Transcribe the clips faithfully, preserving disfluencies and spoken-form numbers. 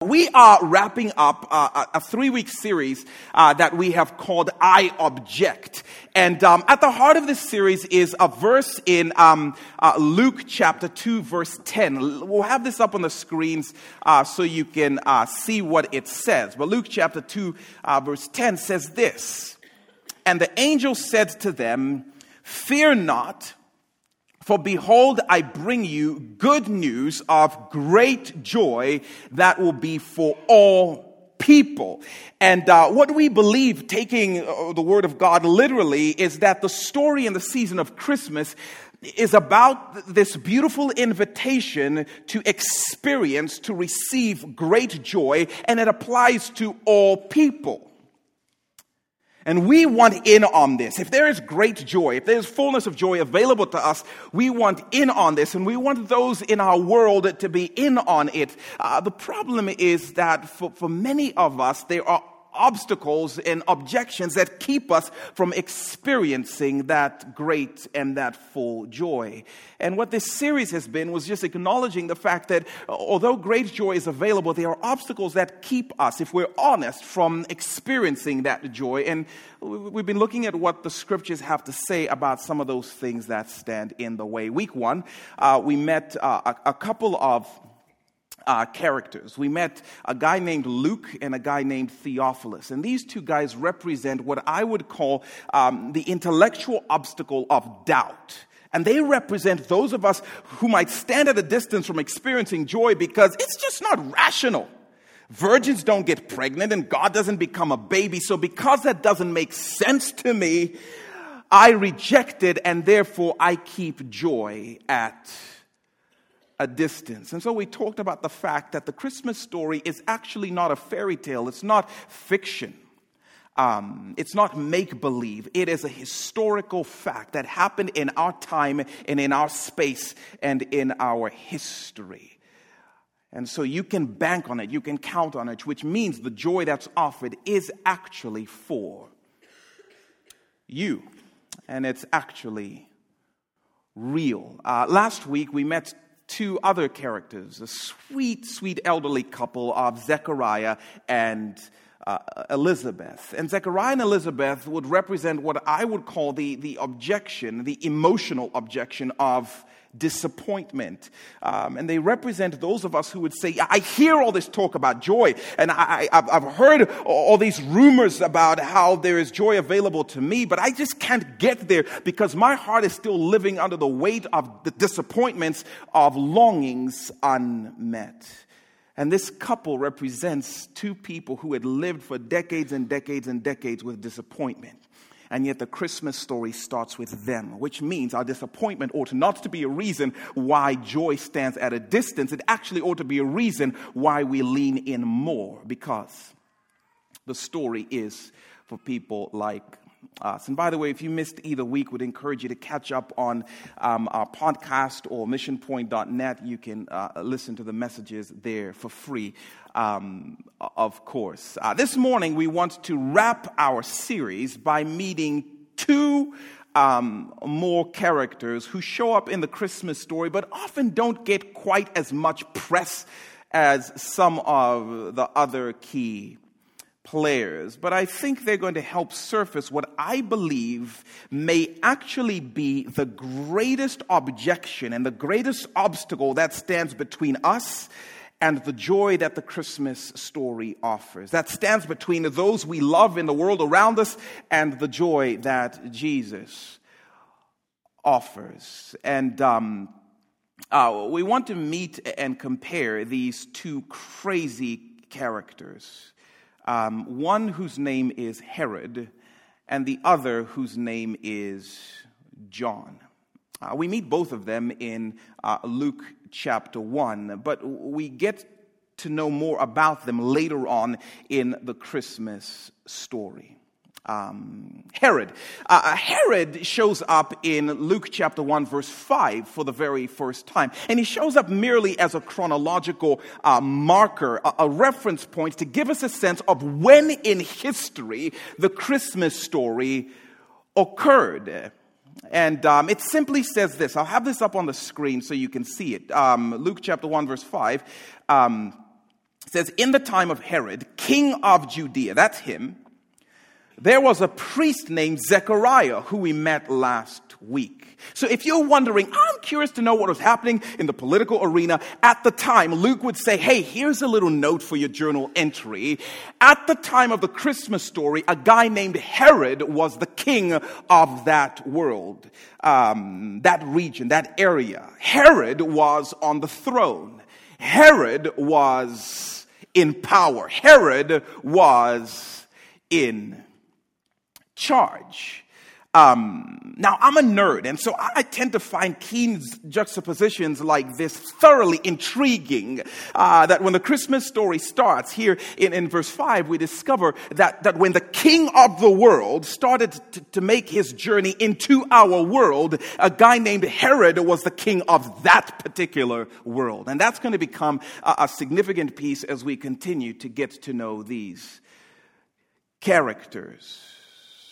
We are wrapping up uh, a three-week series uh, that we have called I Object. And um, at the heart of this series is a verse in um, uh, Luke chapter two, verse ten. We'll have this up on the screens uh, so you can uh, see what it says. But Luke chapter two, uh, verse ten says this, "And the angel said to them, 'Fear not, for behold, I bring you good news of great joy that will be for all people.'" And uh, what we believe, taking uh, the word of God literally, is that the story in the season of Christmas is about this beautiful invitation to experience, to receive great joy, and it applies to all people. And we want in on this. If there is great joy, if there's fullness of joy available to us, we want in on this. And we want those in our world to be in on it. Uh, the problem is that for, for many of us, there are obstacles and objections that keep us from experiencing that great and that full joy. And what this series has been was just acknowledging the fact that although great joy is available, there are obstacles that keep us, if we're honest, from experiencing that joy. And we've been looking at what the scriptures have to say about some of those things that stand in the way. Week one, uh, we met uh, a, a couple of Uh, characters. We met a guy named Luke and a guy named Theophilus. And these two guys represent what I would call um, the intellectual obstacle of doubt. And they represent those of us who might stand at a distance from experiencing joy because it's just not rational. Virgins don't get pregnant and God doesn't become a baby. So because that doesn't make sense to me, I reject it, and therefore I keep joy at a distance. And so we talked about the fact that the Christmas story is actually not a fairy tale. It's not fiction. Um, it's not make-believe. It is a historical fact that happened in our time and in our space and in our history. And so you can bank on it. You can count on it, which means the joy that's offered is actually for you. And it's actually real. Uh, last week we met two other characters, a sweet, sweet elderly couple of Zechariah and uh, Elizabeth. And Zechariah and Elizabeth would represent what I would call the, the objection, the emotional objection of disappointment. Um, and they represent those of us who would say, I hear all this talk about joy, and I, I've, I've heard all these rumors about how there is joy available to me, but I just can't get there because my heart is still living under the weight of the disappointments of longings unmet. And this couple represents two people who had lived for decades and decades and decades with disappointment. And yet the Christmas story starts with them, which means our disappointment ought not to be a reason why joy stands at a distance. It actually ought to be a reason why we lean in more, because the story is for people like us. And by the way, if you missed either week, we'd encourage you to catch up on um, our podcast or mission point dot net. You can uh, listen to the messages there for free, um, of course. Uh, this morning, we want to wrap our series by meeting two um, more characters who show up in the Christmas story, but often don't get quite as much press as some of the other key players, but I think they're going to help surface what I believe may actually be the greatest objection and the greatest obstacle that stands between us and the joy that the Christmas story offers, that stands between those we love in the world around us and the joy that Jesus offers. And um, uh, we want to meet and compare these two crazy characters. Um, one whose name is Herod, and the other whose name is John. Uh, we meet both of them in uh, Luke chapter one, but we get to know more about them later on in the Christmas story. Um, Herod. Uh, Herod shows up in Luke chapter one, verse five for the very first time. And he shows up merely as a chronological uh, marker, a, a reference point to give us a sense of when in history the Christmas story occurred. And um, it simply says this. I'll have this up on the screen so you can see it. Um, Luke chapter one, verse five. Um, It says, in the time of Herod, king of Judea, that's him, there was a priest named Zechariah who we met last week. So if you're wondering, I'm curious to know what was happening in the political arena at the time, Luke would say, hey, here's a little note for your journal entry. At the time of the Christmas story, a guy named Herod was the king of that world, um, that region, that area. Herod was on the throne. Herod was in power. Herod was in charge. Um, now, I'm a nerd, and so I tend to find keen juxtapositions like this thoroughly intriguing, uh, that when the Christmas story starts here in, in verse five, we discover that, that when the king of the world started to, to make his journey into our world, a guy named Herod was the king of that particular world. And that's going to become a, a significant piece as we continue to get to know these characters.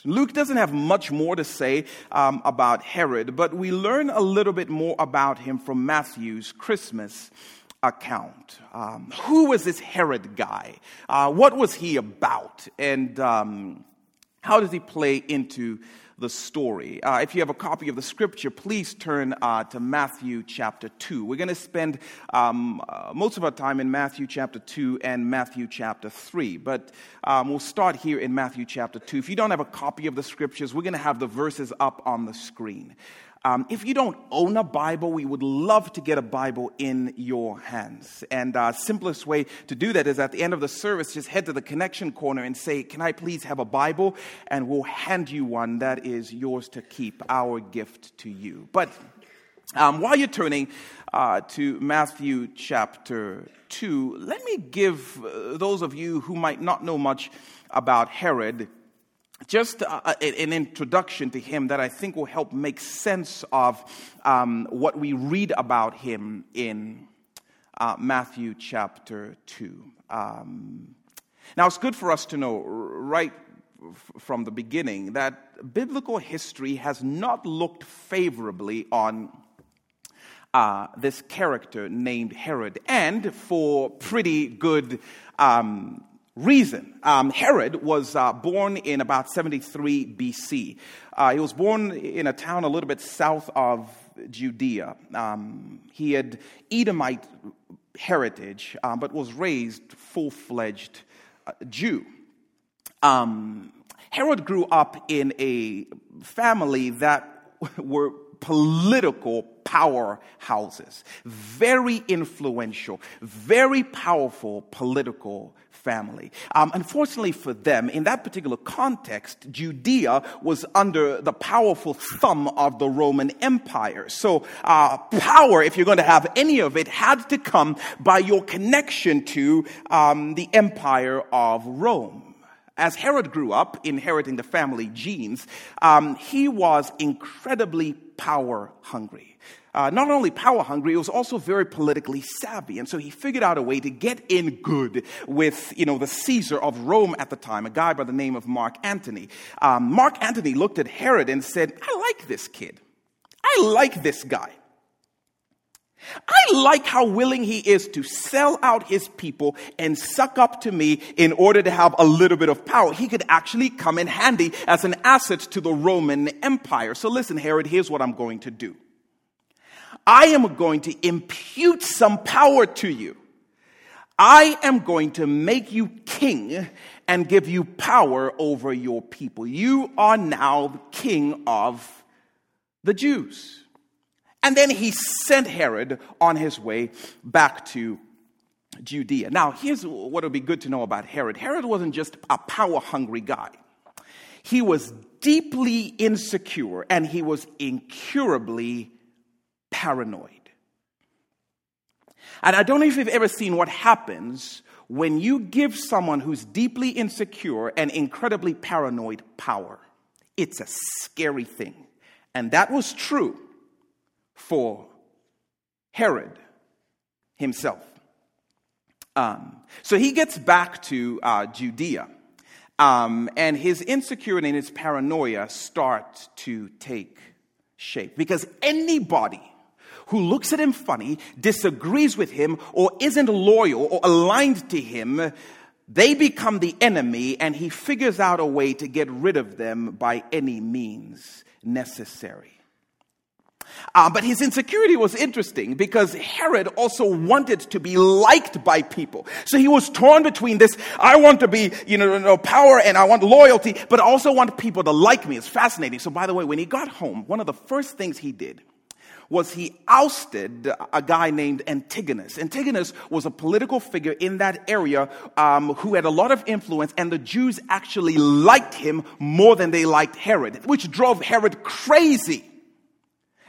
Luke doesn't have much more to say um, about Herod, but we learn a little bit more about him from Matthew's Christmas account. Um, who was this Herod guy? Uh, what was he about? And um, how does he play into the story? Uh, if you have a copy of the scripture, please turn uh, to Matthew chapter two. We're going to spend um, uh, most of our time in Matthew chapter two and Matthew chapter three, but um, we'll start here in Matthew chapter two. If you don't have a copy of the scriptures, we're going to have the verses up on the screen. Um, if you don't own a Bible, we would love to get a Bible in your hands. And the uh, simplest way to do that is at the end of the service, just head to the connection corner and say, can I please have a Bible? And we'll hand you one that is yours to keep, our gift to you. But um, while you're turning uh, to Matthew chapter two, let me give uh, those of you who might not know much about Herod Just uh, an introduction to him that I think will help make sense of um, what we read about him in uh, Matthew chapter two. Um, now, it's good for us to know right from the beginning that biblical history has not looked favorably on uh, this character named Herod, and for pretty good um reason. Um, Herod was uh, born in about seventy-three B C. Uh, he was born in a town a little bit south of Judea. Um, he had Edomite heritage, uh, but was raised full-fledged uh, Jew. Um, Herod grew up in a family that were political powerhouses, very influential, very powerful political family. Um, unfortunately for them, in that particular context, Judea was under the powerful thumb of the Roman Empire. So uh, power, if you're going to have any of it, had to come by your connection to um, the Empire of Rome. As Herod grew up, inheriting the family genes, um, he was incredibly power-hungry. Uh, not only power-hungry, he was also very politically savvy. And so he figured out a way to get in good with, you know, the Caesar of Rome at the time, a guy by the name of Mark Antony. Um, Mark Antony looked at Herod and said, I like this kid. I like this guy. I like how willing he is to sell out his people and suck up to me in order to have a little bit of power. He could actually come in handy as an asset to the Roman Empire. So listen, Herod, here's what I'm going to do. I am going to impute some power to you. I am going to make you king and give you power over your people. You are now the king of the Jews. And then he sent Herod on his way back to Judea. Now, here's what would be good to know about Herod. Herod wasn't just a power-hungry guy. He was deeply insecure, and he was incurably paranoid. And I don't know if you've ever seen what happens when you give someone who's deeply insecure and incredibly paranoid power. It's a scary thing. And that was true for Herod himself. Um, so he gets back to uh, Judea, um, and his insecurity and his paranoia start to take shape, because anybody who looks at him funny, disagrees with him, or isn't loyal or aligned to him, they become the enemy, and he figures out a way to get rid of them by any means necessary. Uh, but his insecurity was interesting because Herod also wanted to be liked by people. So he was torn between this, I want to be, you know, power and I want loyalty, but I also want people to like me. It's fascinating. So by the way, when he got home, one of the first things he did was he ousted a guy named Antigonus. Antigonus was a political figure in that area um, who had a lot of influence, and the Jews actually liked him more than they liked Herod, which drove Herod crazy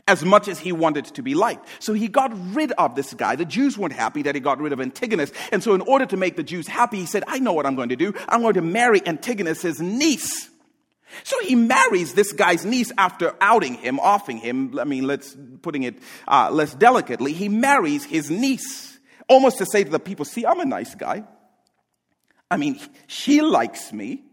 as much as he wanted to be liked. So he got rid of this guy. The Jews weren't happy that he got rid of Antigonus. And so in order to make the Jews happy, he said, I know what I'm going to do. I'm going to marry Antigonus's niece. So he marries this guy's niece after outing him, offing him. I mean, let's putting it uh, less delicately. He marries his niece, almost to say to the people, see, I'm a nice guy. I mean, she likes me.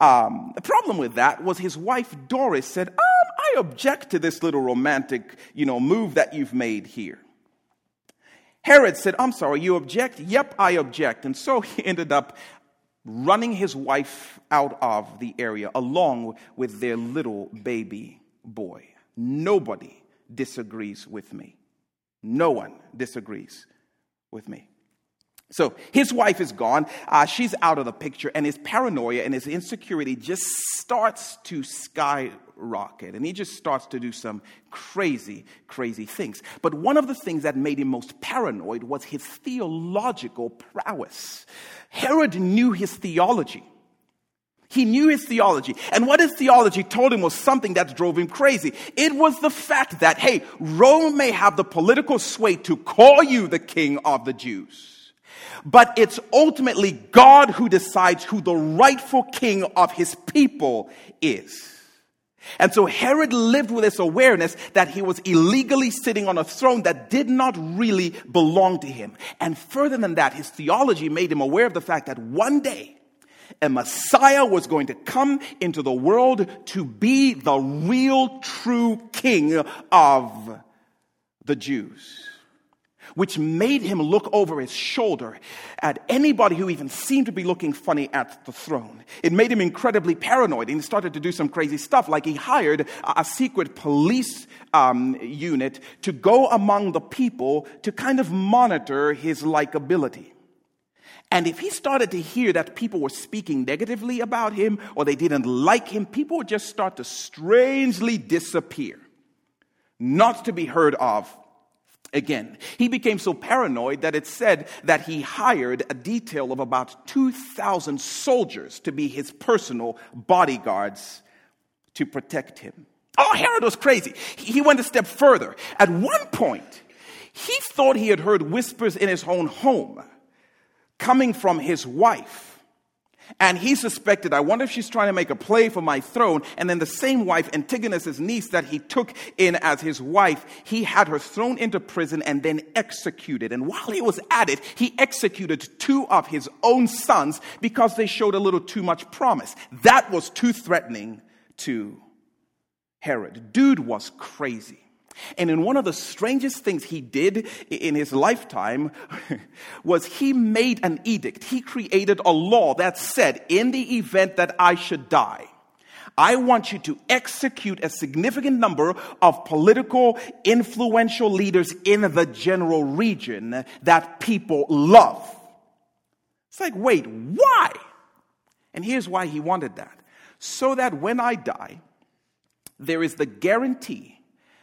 Um, the problem with that was his wife, Doris, said, um, I object to this little romantic, you know, move that you've made here. Herod said, I'm sorry, you object? Yep, I object. And so he ended up running his wife out of the area along with their little baby boy. Nobody disagrees with me. No one disagrees with me. So his wife is gone. Uh, she's out of the picture. And his paranoia and his insecurity just starts to skyrocket. And he just starts to do some crazy, crazy things. But one of the things that made him most paranoid was his theological prowess. Herod knew his theology. He knew his theology. And what his theology told him was something that drove him crazy. It was the fact that, hey, Rome may have the political sway to call you the king of the Jews, but it's ultimately God who decides who the rightful king of his people is. And so Herod lived with this awareness that he was illegally sitting on a throne that did not really belong to him. And further than that, his theology made him aware of the fact that one day a Messiah was going to come into the world to be the real, true king of the Jews, which made him look over his shoulder at anybody who even seemed to be looking funny at the throne. It made him incredibly paranoid, and he started to do some crazy stuff, like he hired a secret police um, unit to go among the people to kind of monitor his likability. And if he started to hear that people were speaking negatively about him or they didn't like him, people would just start to strangely disappear, not to be heard of again. He became so paranoid that it said that he hired a detail of about two thousand soldiers to be his personal bodyguards to protect him. Oh, Herod was crazy. He went a step further. At one point, he thought he had heard whispers in his own home coming from his wife. And he suspected, I wonder if she's trying to make a play for my throne. And then the same wife, Antigonus's niece that he took in as his wife, he had her thrown into prison and then executed. And while he was at it, he executed two of his own sons because they showed a little too much promise. That was too threatening to Herod. Dude was crazy. And in one of the strangest things he did in his lifetime was he made an edict. He created a law that said, in the event that I should die, I want you to execute a significant number of political, influential leaders in the general region that people love. It's like, wait, why? And here's why he wanted that. So that when I die, there is the guarantee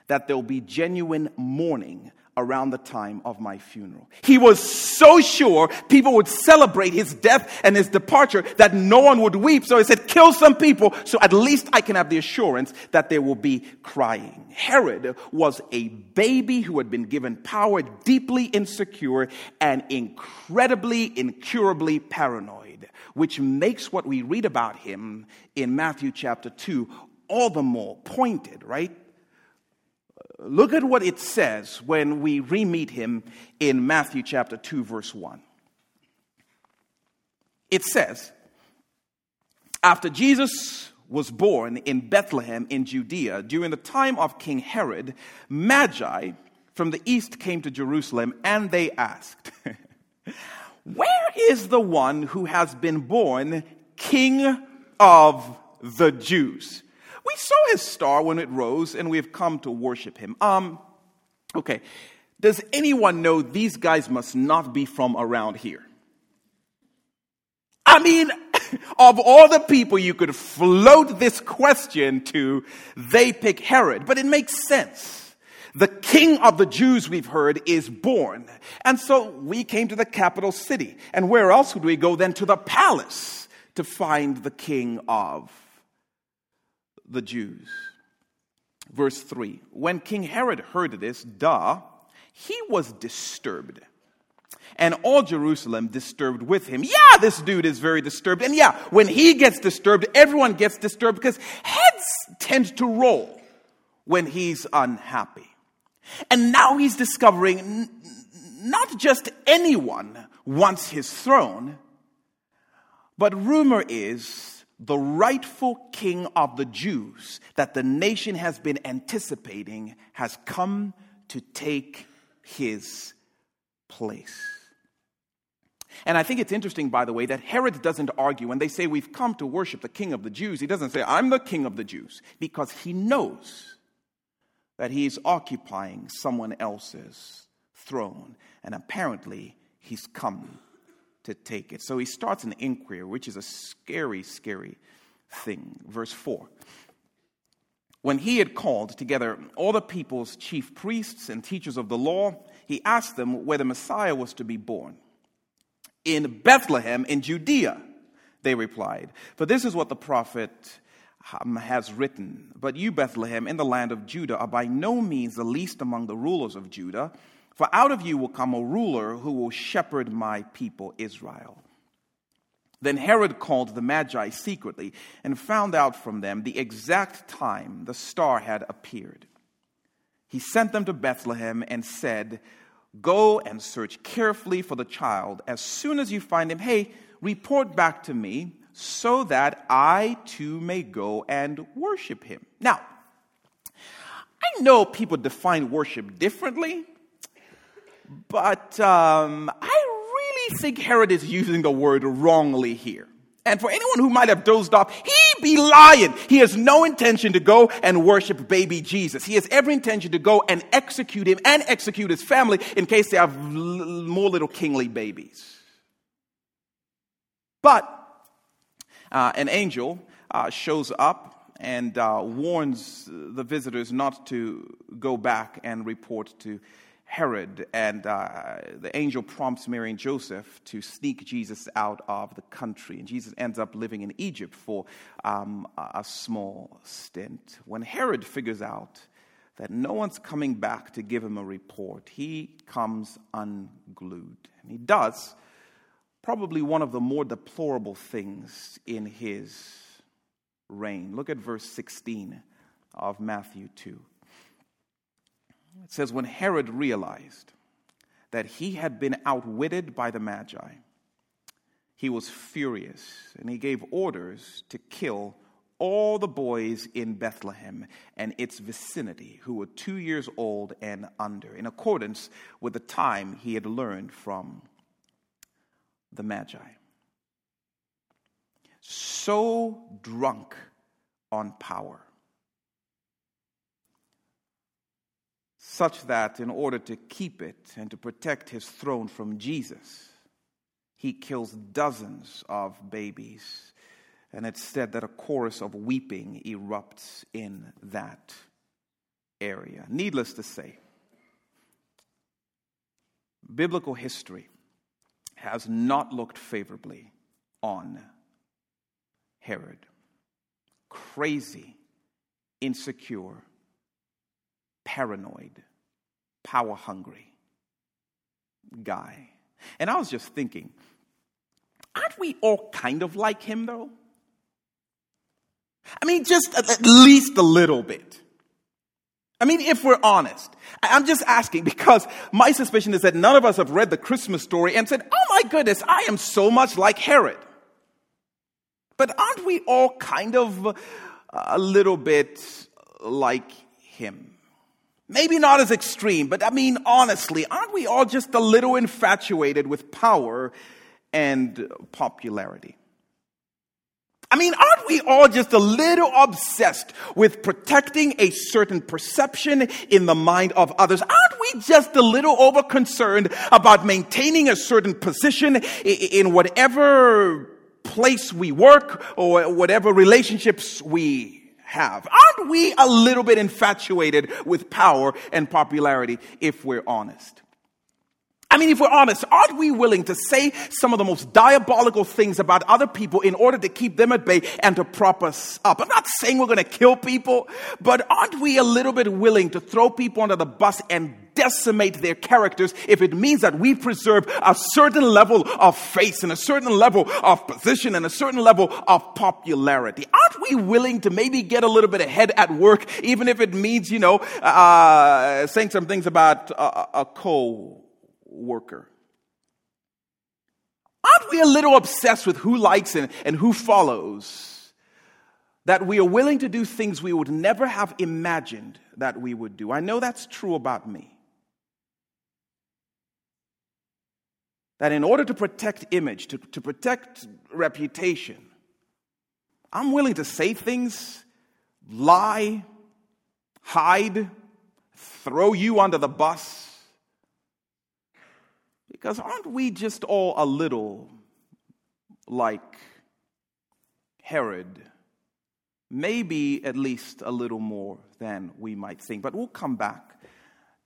that there'll be genuine mourning around the time of my funeral. He was so sure people would celebrate his death and his departure that no one would weep. So he said, kill some people so at least I can have the assurance that there will be crying. Herod was a baby who had been given power, deeply insecure and incredibly, incurably paranoid, which makes what we read about him in Matthew chapter two all the more pointed, right? Look at what it says when we re-meet him in Matthew chapter two, verse one. It says, after Jesus was born in Bethlehem in Judea, during the time of King Herod, Magi from the east came to Jerusalem, and they asked, "Where is the one who has been born King of the Jews? We saw his star when it rose, and we have come to worship him." Um, okay, does anyone know these guys must not be from around here? I mean, of all the people you could float this question to, they pick Herod. But it makes sense. The King of the Jews, we've heard, is born. And so we came to the capital city. And where else would we go than to the palace to find the King of the Jews? Verse three. When King Herod heard this, duh, he was disturbed. And all Jerusalem disturbed with him. Yeah, this dude is very disturbed. And yeah, when he gets disturbed, everyone gets disturbed, because heads tend to roll when he's unhappy. And now he's discovering n- not just anyone wants his throne, but rumor is the rightful King of the Jews that the nation has been anticipating has come to take his place. And I think it's interesting, by the way, that Herod doesn't argue when they say we've come to worship the King of the Jews. He doesn't say, "I'm the King of the Jews," because he knows that he's occupying someone else's throne, and apparently he's come to take it. So he starts an inquiry, which is a scary, scary thing. Verse four. When he had called together all the people's chief priests and teachers of the law, he asked them where the Messiah was to be born. "In Bethlehem in Judea," they replied, "for this is what the prophet has written. But you, Bethlehem, in the land of Judah, are by no means the least among the rulers of Judah, for out of you will come a ruler who will shepherd my people Israel." Then Herod called the Magi secretly and found out from them the exact time the star had appeared. He sent them to Bethlehem and said, "Go and search carefully for the child. As soon as you find him, hey, report back to me so that I too may go and worship him." Now, I know people define worship differently, but um, I really think Herod is using the word wrongly here. And for anyone who might have dozed off, he be lying. He has no intention to go and worship baby Jesus. He has every intention to go and execute him and execute his family in case they have l- more little kingly babies. But uh, an angel uh, shows up and uh, warns the visitors not to go back and report to Herod, and uh, the angel prompts Mary and Joseph to sneak Jesus out of the country. And Jesus ends up living in Egypt for um, a small stint. When Herod figures out that no one's coming back to give him a report, he comes unglued. And he does probably one of the more deplorable things in his reign. Look at verse sixteen of Matthew two. It says, when Herod realized that he had been outwitted by the Magi, he was furious, and he gave orders to kill all the boys in Bethlehem and its vicinity who were two years old and under, in accordance with the time he had learned from the Magi. So drunk on power, such that in order to keep it and to protect his throne from Jesus, he kills dozens of babies. And it's said that a chorus of weeping erupts in that area. Needless to say, biblical history has not looked favorably on Herod. Crazy, insecure, paranoid, power-hungry guy. And I was just thinking, aren't we all kind of like him, though? I mean, just at least a little bit. I mean, if we're honest. I'm just asking, because my suspicion is that none of us have read the Christmas story and said, "Oh my goodness, I am so much like Herod." But aren't we all kind of a little bit like him. Maybe not as extreme, but I mean, honestly, aren't we all just a little infatuated with power and popularity? I mean, aren't we all just a little obsessed with protecting a certain perception in the mind of others? Aren't we just a little over-concerned about maintaining a certain position in whatever place we work or whatever relationships we have? Aren't we a little bit infatuated with power and popularity, if we're honest? I mean, if we're honest, aren't we willing to say some of the most diabolical things about other people in order to keep them at bay and to prop us up? I'm not saying we're going to kill people, but aren't we a little bit willing to throw people under the bus and decimate their characters if it means that we preserve a certain level of face and a certain level of position and a certain level of popularity? Aren't we willing to maybe get a little bit ahead at work, even if it means, you know, uh, saying some things about a, a cold worker? Aren't we a little obsessed with who likes and, and who follows, that we are willing to do things we would never have imagined that we would do? I know that's true about me. That in order to protect image, to, to protect reputation, I'm willing to say things, lie, hide, throw you under the bus. Because aren't we just all a little like Herod? Maybe at least a little more than we might think. But we'll come back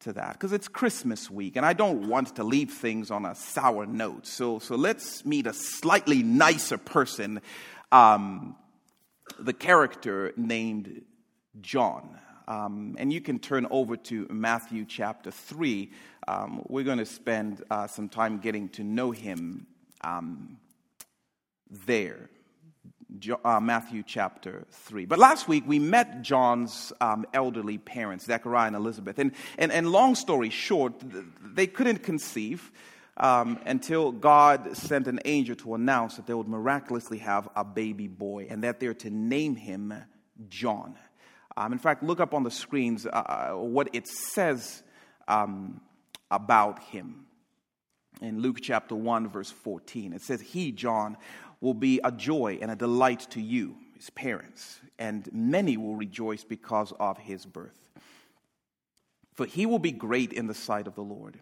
to that because it's Christmas week and I don't want to leave things on a sour note. So, so let's meet a slightly nicer person, um, the character named John. Um, and you can turn over to Matthew chapter three. Um, we're going to spend uh, some time getting to know him um, there. Jo- uh, Matthew chapter three. But last week we met John's um, elderly parents, Zechariah and Elizabeth. And, and, and long story short, they couldn't conceive um, until God sent an angel to announce that they would miraculously have a baby boy and that they're to name him John. Um, in fact, look up on the screens uh, what it says um, about him. In Luke chapter one, verse fourteen, it says, "He, John, will be a joy and a delight to you," his parents, "and many will rejoice because of his birth. For he will be great in the sight of the Lord.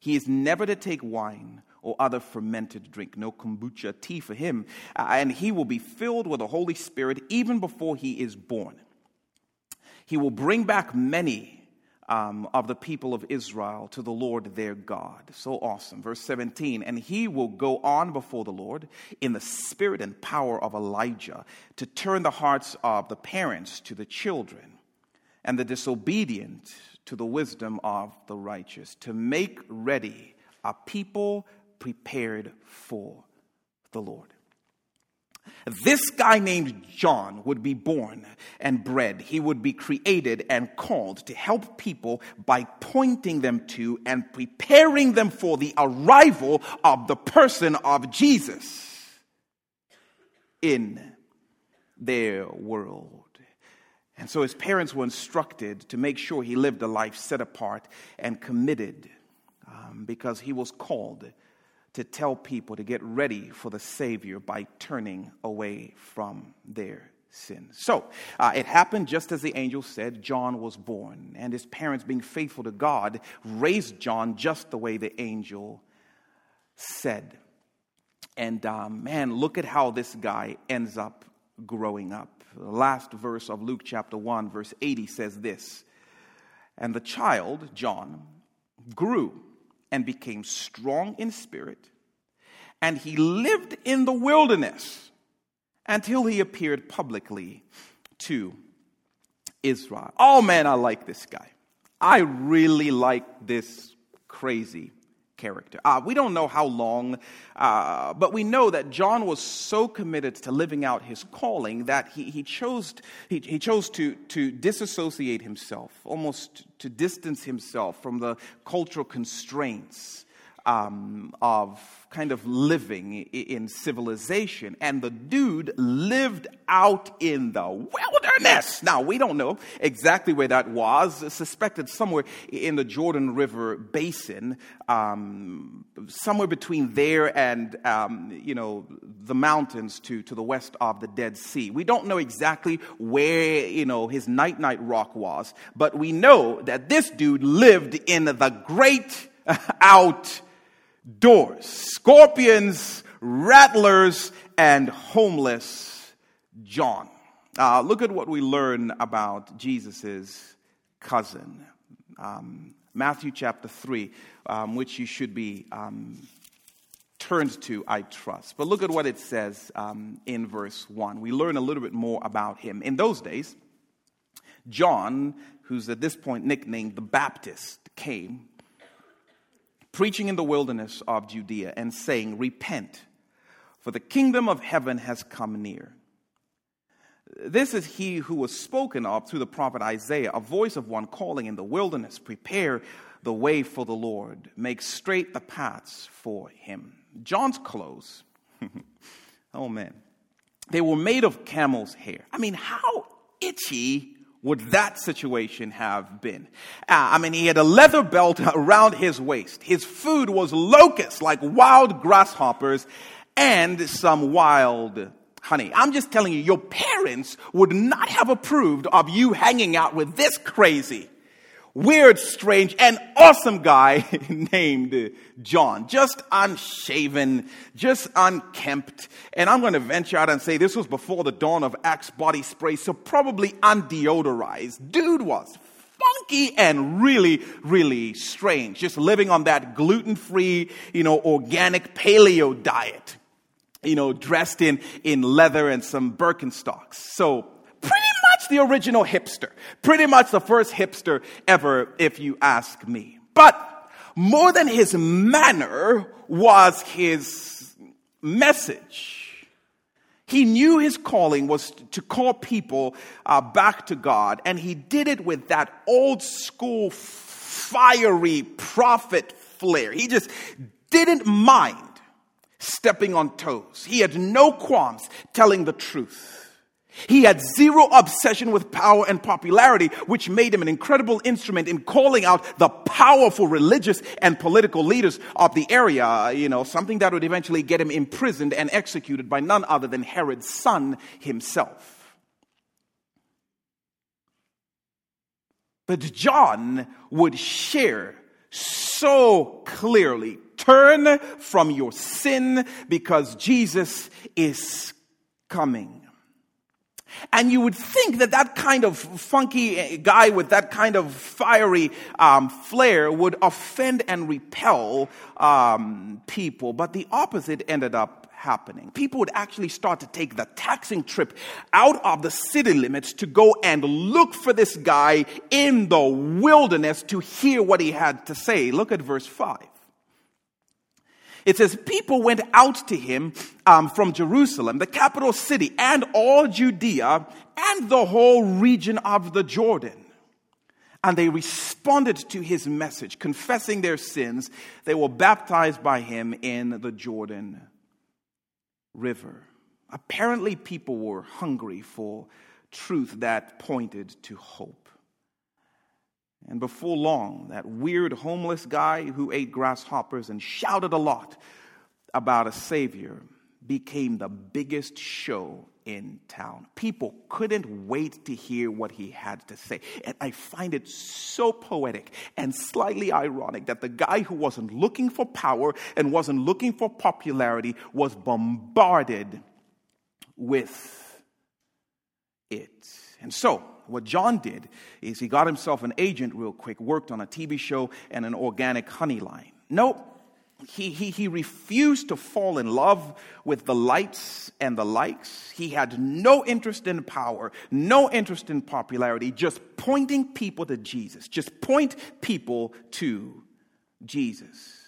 He is never to take wine or other fermented drink," no kombucha tea for him, uh, "and he will be filled with the Holy Spirit even before he is born. He will bring back many um, of the people of Israel to the Lord their God." So awesome. Verse seventeen, "And he will go on before the Lord in the spirit and power of Elijah to turn the hearts of the parents to the children and the disobedient to the wisdom of the righteous, to make ready a people prepared for the Lord." This guy named John would be born and bred. He would be created and called to help people by pointing them to and preparing them for the arrival of the person of Jesus in their world. And so his parents were instructed to make sure he lived a life set apart and committed, um, because he was called to tell people to get ready for the Savior by turning away from their sins. So, uh, it happened just as the angel said. John was born, and his parents, being faithful to God, raised John just the way the angel said. And uh, man, look at how this guy ends up growing up. The last verse of Luke chapter one, verse eighty says this, "And the child, John, grew and became strong in spirit, and he lived in the wilderness until he appeared publicly to Israel." Oh man, I like this guy. I really like this crazy character. Uh, we don't know how long, uh, but we know that John was so committed to living out his calling that he he chose he, he chose to to disassociate himself, almost to distance himself from the cultural constraints um, of kind of living in civilization. And the dude lived out in the wilderness. Now, we don't know exactly where that was. Suspected somewhere in the Jordan River basin, um, somewhere between there and, um, you know, the mountains to, to the west of the Dead Sea. We don't know exactly where, you know, his night-night rock was, but we know that this dude lived in the great outdoors. Scorpions, rattlers, and homeless John. Uh, look at what we learn about Jesus's cousin. Um, Matthew chapter three, um, which you should be um, turned to, I trust. But look at what it says um, in verse one. We learn a little bit more about him. In those days, John, who's at this point nicknamed the Baptist, came preaching in the wilderness of Judea and saying, "Repent, for the kingdom of heaven has come near." This is he who was spoken of through the prophet Isaiah, a voice of one calling in the wilderness, "Prepare the way for the Lord, make straight the paths for him." John's clothes, oh man, they were made of camel's hair. I mean, how itchy would that situation have been? Uh, I mean, he had a leather belt around his waist. His food was locusts like wild grasshoppers and some wild honey. I'm just telling you, your parents would not have approved of you hanging out with this crazy, weird, strange, and awesome guy named John. Just unshaven, just unkempt. And I'm going to venture out and say this was before the dawn of Axe body spray, so probably undeodorized. Dude was funky and really, really strange. Just living on that gluten-free, you know, organic paleo diet. You know, dressed in, in leather and some Birkenstocks. So pretty much the original hipster. Pretty much the first hipster ever, if you ask me. But more than his manner was his message. He knew his calling was to call people uh, back to God, and he did it with that old school fiery prophet flair. He just didn't mind stepping on toes. He had no qualms telling the truth. He had zero obsession with power and popularity, which made him an incredible instrument in calling out the powerful religious and political leaders of the area, you know, something that would eventually get him imprisoned and executed by none other than Herod's son himself. But John would share so clearly, "Turn from your sin because Jesus is coming." And you would think that that kind of funky guy with that kind of fiery um, flair would offend and repel um, people. But the opposite ended up happening. People would actually start to take the taxing trip out of the city limits to go and look for this guy in the wilderness to hear what he had to say. Look at verse five. It says, people went out to him um, from Jerusalem, the capital city, and all Judea, and the whole region of the Jordan. And they responded to his message, confessing their sins. They were baptized by him in the Jordan River. Apparently, people were hungry for truth that pointed to hope. And before long, that weird homeless guy who ate grasshoppers and shouted a lot about a savior became the biggest show in town. People couldn't wait to hear what he had to say. And I find it so poetic and slightly ironic that the guy who wasn't looking for power and wasn't looking for popularity was bombarded with it. And so, what John did is he got himself an agent real quick, worked on a T V show and an organic honey line. Nope. He, he, he refused to fall in love with the lights and the likes. He had no interest in power, no interest in popularity, just pointing people to Jesus. Just point people to Jesus.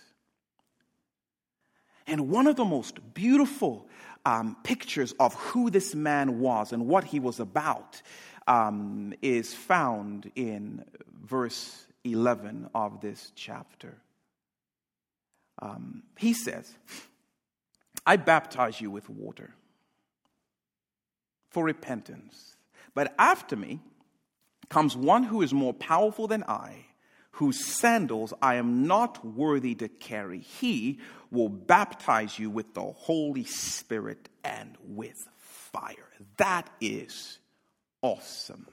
And one of the most beautiful um, pictures of who this man was and what he was about Um, is found in verse eleven of this chapter. Um, he says, I baptize you with water for repentance. But after me comes one who is more powerful than I, whose sandals I am not worthy to carry. He will baptize you with the Holy Spirit and with fire. That is awesome.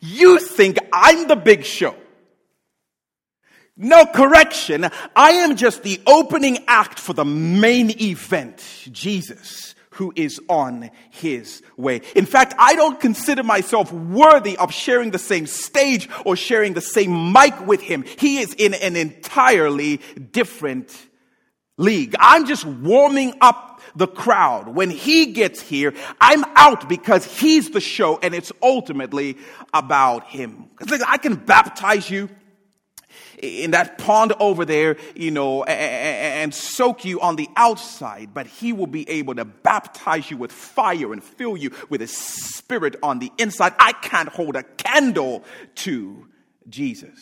You think I'm the big show. No correction. I am just the opening act for the main event, Jesus, who is on his way. In fact, I don't consider myself worthy of sharing the same stage or sharing the same mic with him. He is in an entirely different league. I'm just warming up the crowd. When he gets here, I'm out because he's the show and it's ultimately about him. I can baptize you in that pond over there, you know, and soak you on the outside. But he will be able to baptize you with fire and fill you with his spirit on the inside. I can't hold a candle to Jesus.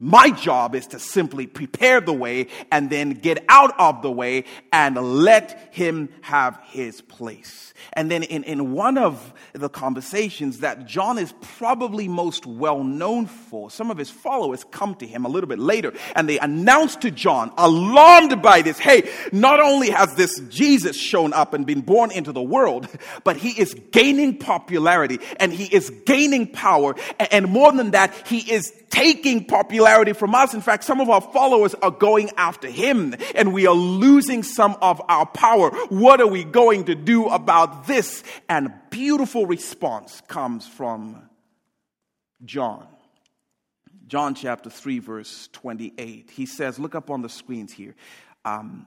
My job is to simply prepare the way and then get out of the way and let him have his place. And then in, in one of the conversations that John is probably most well known for, some of his followers come to him a little bit later and they announce to John, alarmed by this, hey, not only has this Jesus shown up and been born into the world, but he is gaining popularity and he is gaining power. And more than that, he is taking popularity from us. In fact, some of our followers are going after him and we are losing some of our power. What are we going to do about this? And a beautiful response comes from John. John chapter three, verse twenty-eight. He says, look up on the screens here. Um,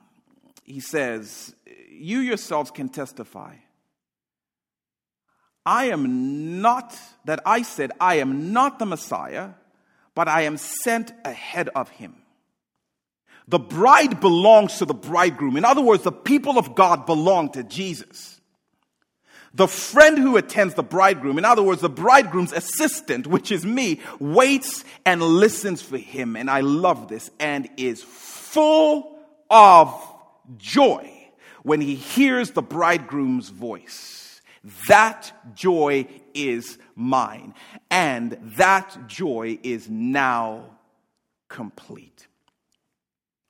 he says, you yourselves can testify. I am not, that I said, I am not the Messiah, but I am sent ahead of him. The bride belongs to the bridegroom. In other words, the people of God belong to Jesus. The friend who attends the bridegroom, in other words, the bridegroom's assistant, which is me, waits and listens for him. And I love this, and is full of joy when he hears the bridegroom's voice. That joy is mine, and that joy is now complete.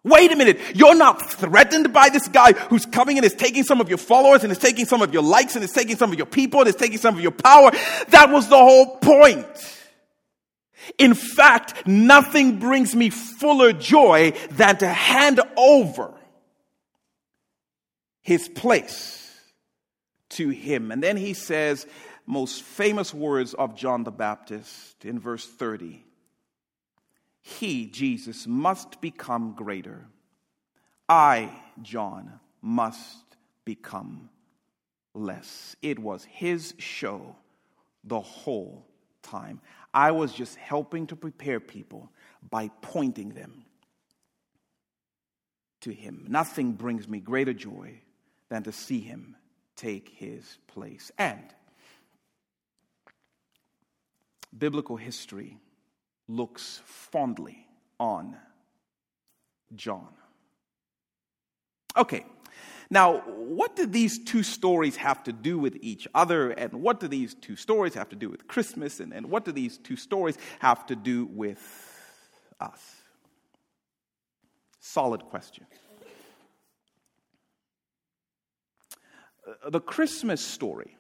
Wait a minute, you're not threatened by this guy who's coming and is taking some of your followers and is taking some of your likes and is taking some of your people and is taking some of your power. That was the whole point. In fact, nothing brings me fuller joy than to hand over his place to him. And then he says most famous words of John the Baptist in verse thirty. He, Jesus, must become greater. I, John, must become less. It was his show the whole time. I was just helping to prepare people by pointing them to him. Nothing brings me greater joy than to see him take his place. And biblical history looks fondly on John. Okay, now what do these two stories have to do with each other? And what do these two stories have to do with Christmas? And, and what do these two stories have to do with us? Solid question. The Christmas story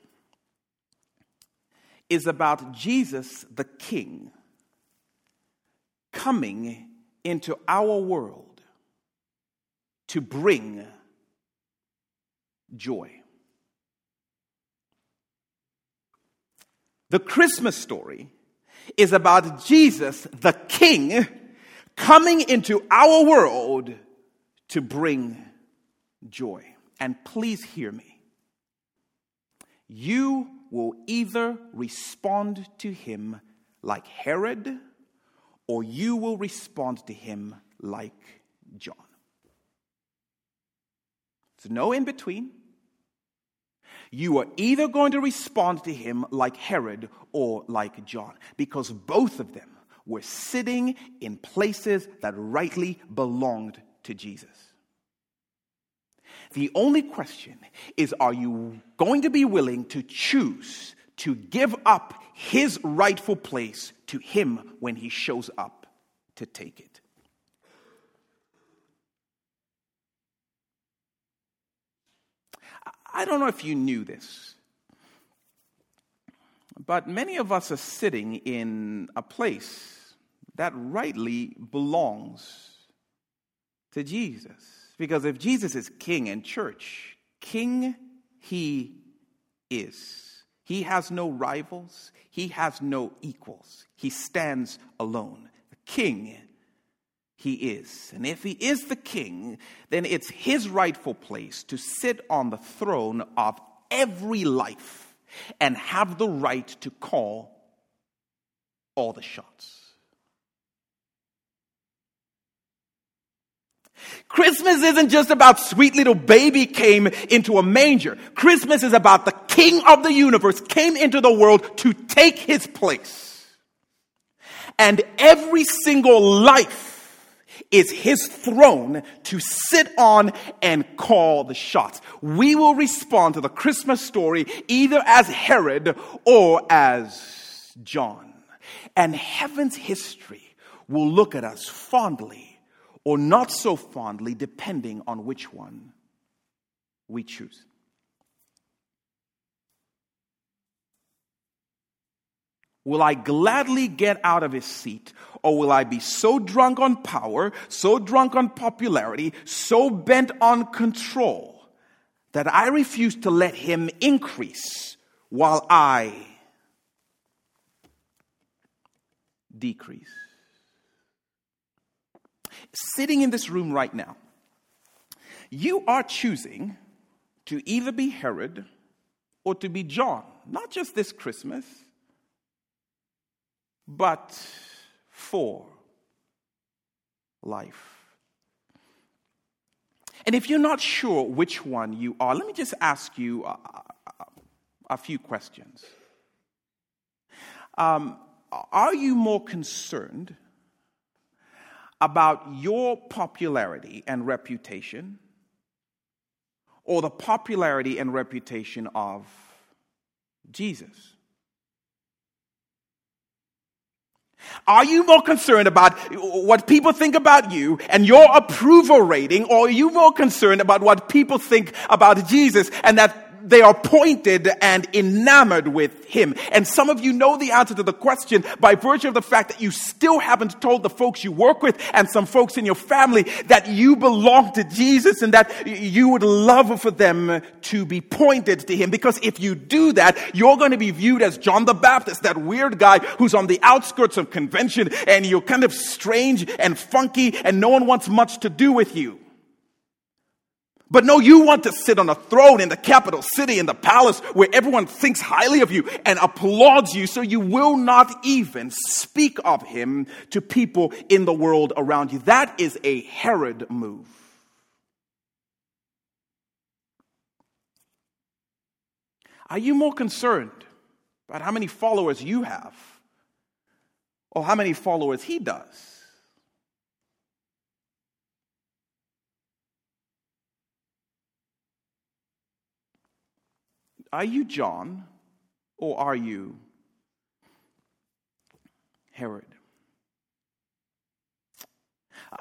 is about Jesus the King coming into our world to bring joy. The Christmas story is about Jesus the King coming into our world to bring joy. And please hear me. You will either respond to him like Herod, or you will respond to him like John. There's no in between. You are either going to respond to him like Herod or like John, because both of them were sitting in places that rightly belonged to Jesus. The only question is, are you going to be willing to choose to give up his rightful place to him when he shows up to take it? I don't know if you knew this, but many of us are sitting in a place that rightly belongs to Jesus. Because if Jesus is king and church, king he is. He has no rivals. He has no equals. He stands alone. The king he is. And if he is the king, then it's his rightful place to sit on the throne of every life and have the right to call all the shots. Christmas isn't just about sweet little baby came into a manger. Christmas is about the king of the universe came into the world to take his place. And every single life is his throne to sit on and call the shots. We will respond to the Christmas story either as Herod or as John. And heaven's history will look at us fondly or not so fondly, depending on which one we choose. Will I gladly get out of his seat, or will I be so drunk on power, so drunk on popularity, so bent on control that I refuse to let him increase while I decrease? Sitting in this room right now, you are choosing to either be Herod or to be John, not just this Christmas, but for life. And if you're not sure which one you are, let me just ask you a, a, a few questions. Um, are you more concerned about your popularity and reputation, or the popularity and reputation of Jesus? Are you more concerned about what people think about you and your approval rating, or are you more concerned about what people think about Jesus and that they are pointed and enamored with him? And some of you know the answer to the question by virtue of the fact that you still haven't told the folks you work with and some folks in your family that you belong to Jesus and that you would love for them to be pointed to him. Because if you do that, you're going to be viewed as John the Baptist, that weird guy who's on the outskirts of convention, and you're kind of strange and funky and no one wants much to do with you. But no, you want to sit on a throne in the capital city, in the palace, where everyone thinks highly of you and applauds you, so you will not even speak of him to people in the world around you. That is a Herod move. Are you more concerned about how many followers you have or how many followers he does? Are you John, or are you Herod?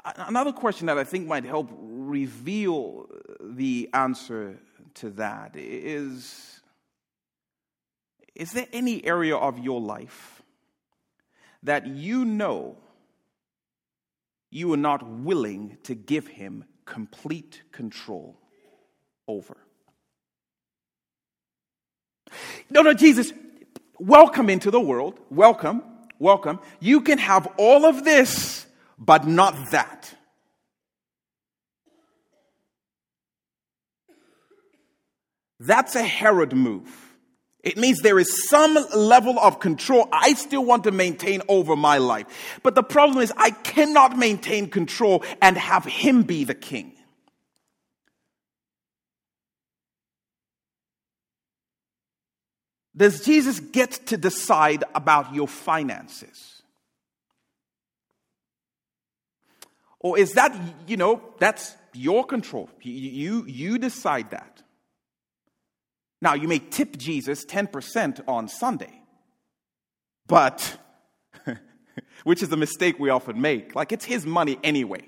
Another question that I think might help reveal the answer to that is, is there any area of your life that you know you are not willing to give him complete control over? No, no, Jesus, welcome into the world. Welcome, welcome. You can have all of this, but not that. That's a Herod move. It means there is some level of control I still want to maintain over my life. But the problem is I cannot maintain control and have him be the king. Does Jesus get to decide about your finances? Or is that, you know, that's your control. You, you, you decide that. Now, you may tip Jesus ten percent on Sunday, but, which is the mistake we often make, like it's his money anyway.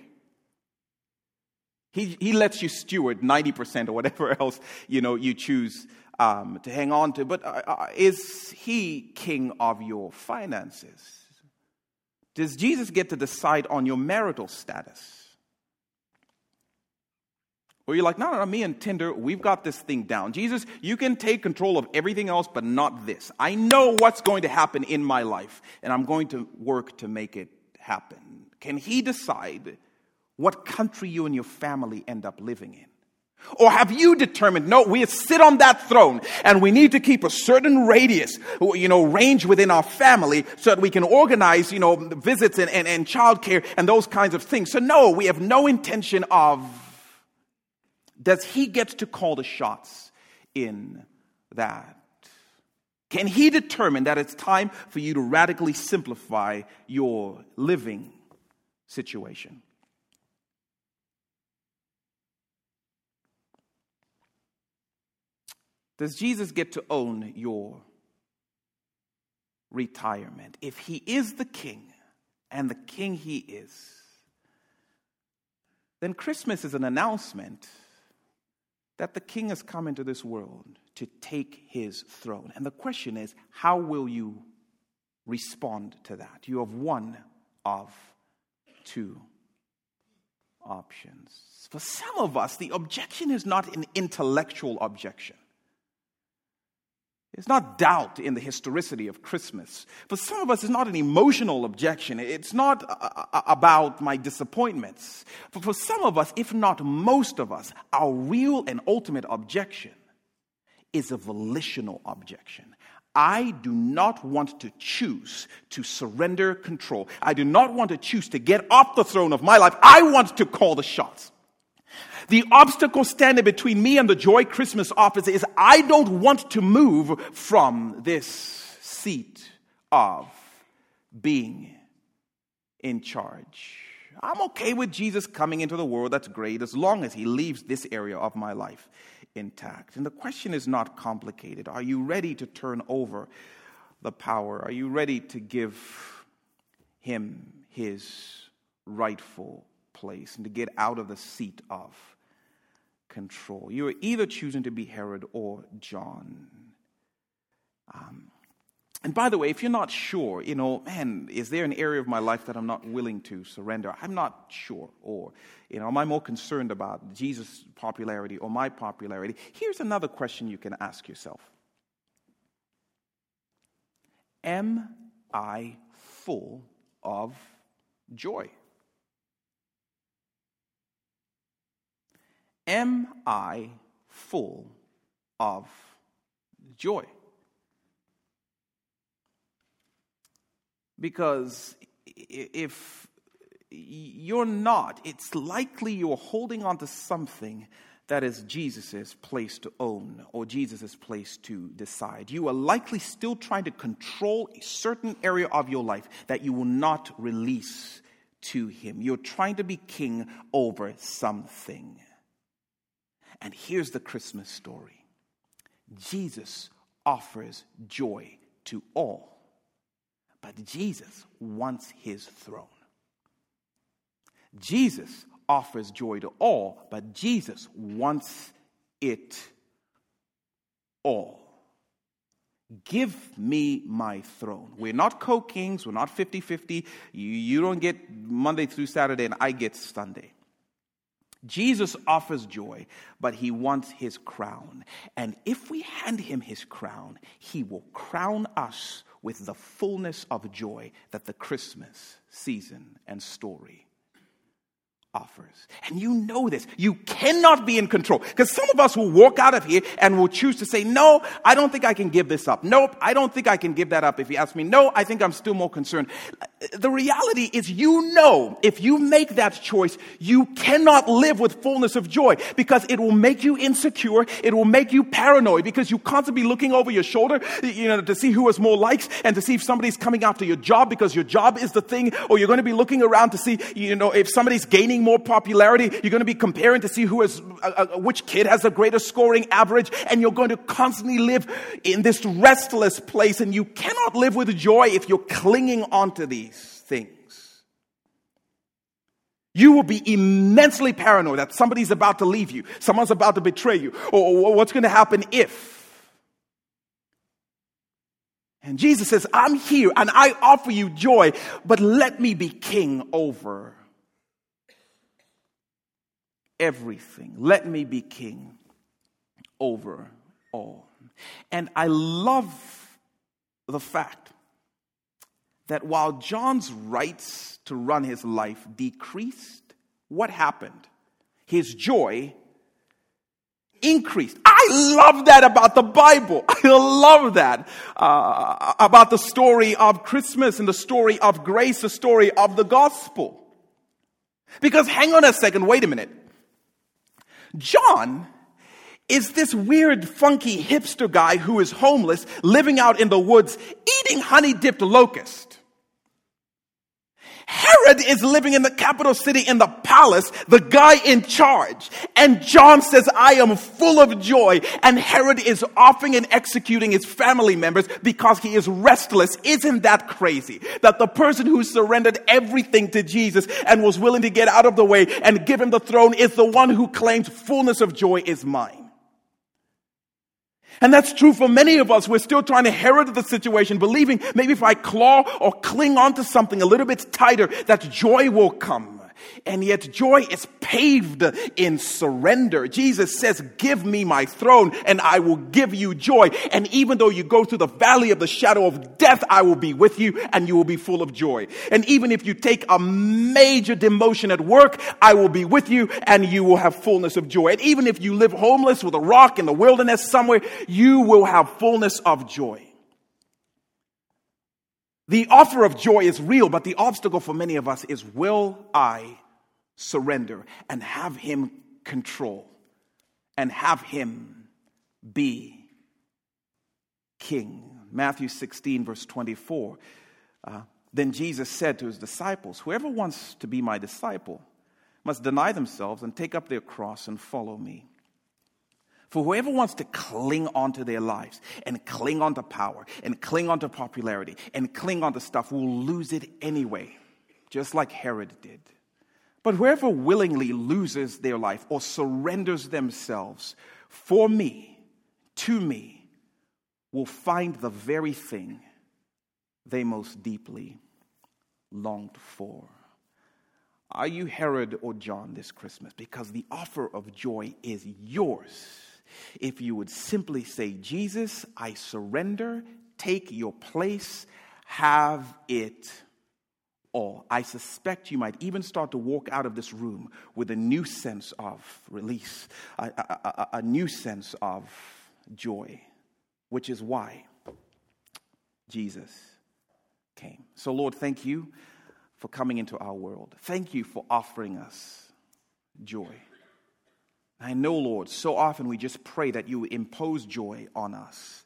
He he lets you steward ninety percent or whatever else, you know, you choose um, to hang on to. But uh, uh, is he king of your finances? Does Jesus get to decide on your marital status? Or you're like, no, no, no, me and Tinder, we've got this thing down. Jesus, you can take control of everything else, but not this. I know what's going to happen in my life, and I'm going to work to make it happen. Can he decide what country you and your family end up living in? Or have you determined, no, we sit on that throne and we need to keep a certain radius, you know, range within our family so that we can organize, you know, visits and, and, and childcare and those kinds of things. So no, we have no intention of, does he get to call the shots in that? Can he determine that it's time for you to radically simplify your living situation? Does Jesus get to own your retirement? If he is the king, and the king he is, then Christmas is an announcement that the king has come into this world to take his throne. And the question is, how will you respond to that? You have one of two options. For some of us, the objection is not an intellectual objection. It's not doubt in the historicity of Christmas. For some of us, it's not an emotional objection. It's not a, a, about my disappointments. But for some of us, if not most of us, our real and ultimate objection is a volitional objection. I do not want to choose to surrender control. I do not want to choose to get off the throne of my life. I want to call the shots. The obstacle standing between me and the Joy Christmas office is I don't want to move from this seat of being in charge. I'm okay with Jesus coming into the world, that's great, as long as he leaves this area of my life intact. And the question is not complicated. Are you ready to turn over the power? Are you ready to give him his rightful place and to get out of the seat of control? You are either choosing to be Herod or John. Um, and by the way, if you're not sure, you know, man, is there an area of my life that I'm not willing to surrender? I'm not sure. Or, you know, am I more concerned about Jesus' popularity or my popularity? Here's another question you can ask yourself. Am I full of joy? Am I full of joy? Because if you're not, it's likely you're holding on to something that is Jesus's place to own or Jesus's place to decide. You are likely still trying to control a certain area of your life that you will not release to him. You're trying to be king over something. And here's the Christmas story. Jesus offers joy to all, but Jesus wants his throne. Jesus offers joy to all, but Jesus wants it all. Give me my throne. We're not co-kings. We're not fifty-fifty. You, you don't get Monday through Saturday and I get Sunday. Jesus offers joy, but he wants his crown. And if we hand him his crown, he will crown us with the fullness of joy that the Christmas season and story offers. And you know this. You cannot be in control. Because some of us will walk out of here and will choose to say, no, I don't think I can give this up. Nope, I don't think I can give that up. If you ask me, no, I think I'm still more concerned. The reality is, you know, if you make that choice, you cannot live with fullness of joy, because it will make you insecure. It will make you paranoid, because you constantly looking over your shoulder, you know, to see who has more likes and to see if somebody's coming after your job because your job is the thing. Or you're going to be looking around to see, you know, if somebody's gaining more popularity. You're going to be comparing to see who has, uh, uh, which kid has the greatest scoring average, and you're going to constantly live in this restless place, and you cannot live with joy if you're clinging onto these things. You will be immensely paranoid that somebody's about to leave you, someone's about to betray you, or, or what's going to happen if. And Jesus says, I'm here and I offer you joy, but let me be king over everything. Let me be king over all. And I love the fact that while John's rights to run his life decreased, what happened? His joy increased. I love that about the Bible. I love that uh, about the story of Christmas and the story of grace, the story of the gospel. Because hang on a second, wait a minute. John is this weird, funky hipster guy who is homeless, living out in the woods, eating honey-dipped locust. Herod is living in the capital city in the palace, the guy in charge. And John says, I am full of joy. And Herod is offing and executing his family members because he is restless. Isn't that crazy? That the person who surrendered everything to Jesus and was willing to get out of the way and give him the throne is the one who claims fullness of joy is mine. And that's true for many of us. We're still trying to Herod the situation, believing maybe if I claw or cling onto something a little bit tighter, that joy will come. And yet joy is paved in surrender. Jesus says, give me my throne and I will give you joy. And even though you go through the valley of the shadow of death, I will be with you and you will be full of joy. And even if you take a major demotion at work, I will be with you and you will have fullness of joy. And even if you live homeless with a rock in the wilderness somewhere, you will have fullness of joy. The offer of joy is real, but the obstacle for many of us is, will I surrender and have him control and have him be king? Matthew sixteen, verse twenty-four. Uh, then Jesus said to his disciples, whoever wants to be my disciple must deny themselves and take up their cross and follow me. For whoever wants to cling onto their lives and cling onto power and cling onto popularity and cling onto stuff will lose it anyway, just like Herod did. But whoever willingly loses their life or surrenders themselves for me, to me, will find the very thing they most deeply longed for. Are you Herod or John this Christmas? Because the offer of joy is yours. If you would simply say, Jesus, I surrender, take your place, have it all. I suspect you might even start to walk out of this room with a new sense of release, a, a, a, a new sense of joy, which is why Jesus came. So, Lord, thank you for coming into our world. Thank you for offering us joy. I know, Lord, so often we just pray that you impose joy on us,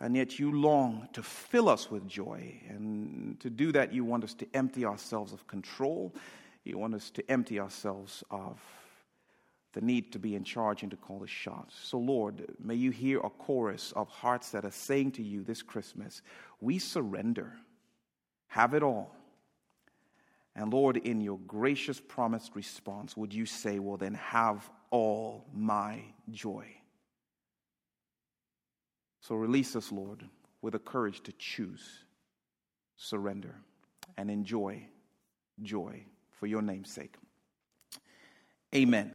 and yet you long to fill us with joy. And to do that, you want us to empty ourselves of control. You want us to empty ourselves of the need to be in charge and to call the shots. So, Lord, may you hear a chorus of hearts that are saying to you this Christmas, we surrender, have it all. And, Lord, in your gracious promised response, would you say, well, then have all my joy. So release us, Lord, with the courage to choose, surrender, and enjoy joy for your name's sake. Amen.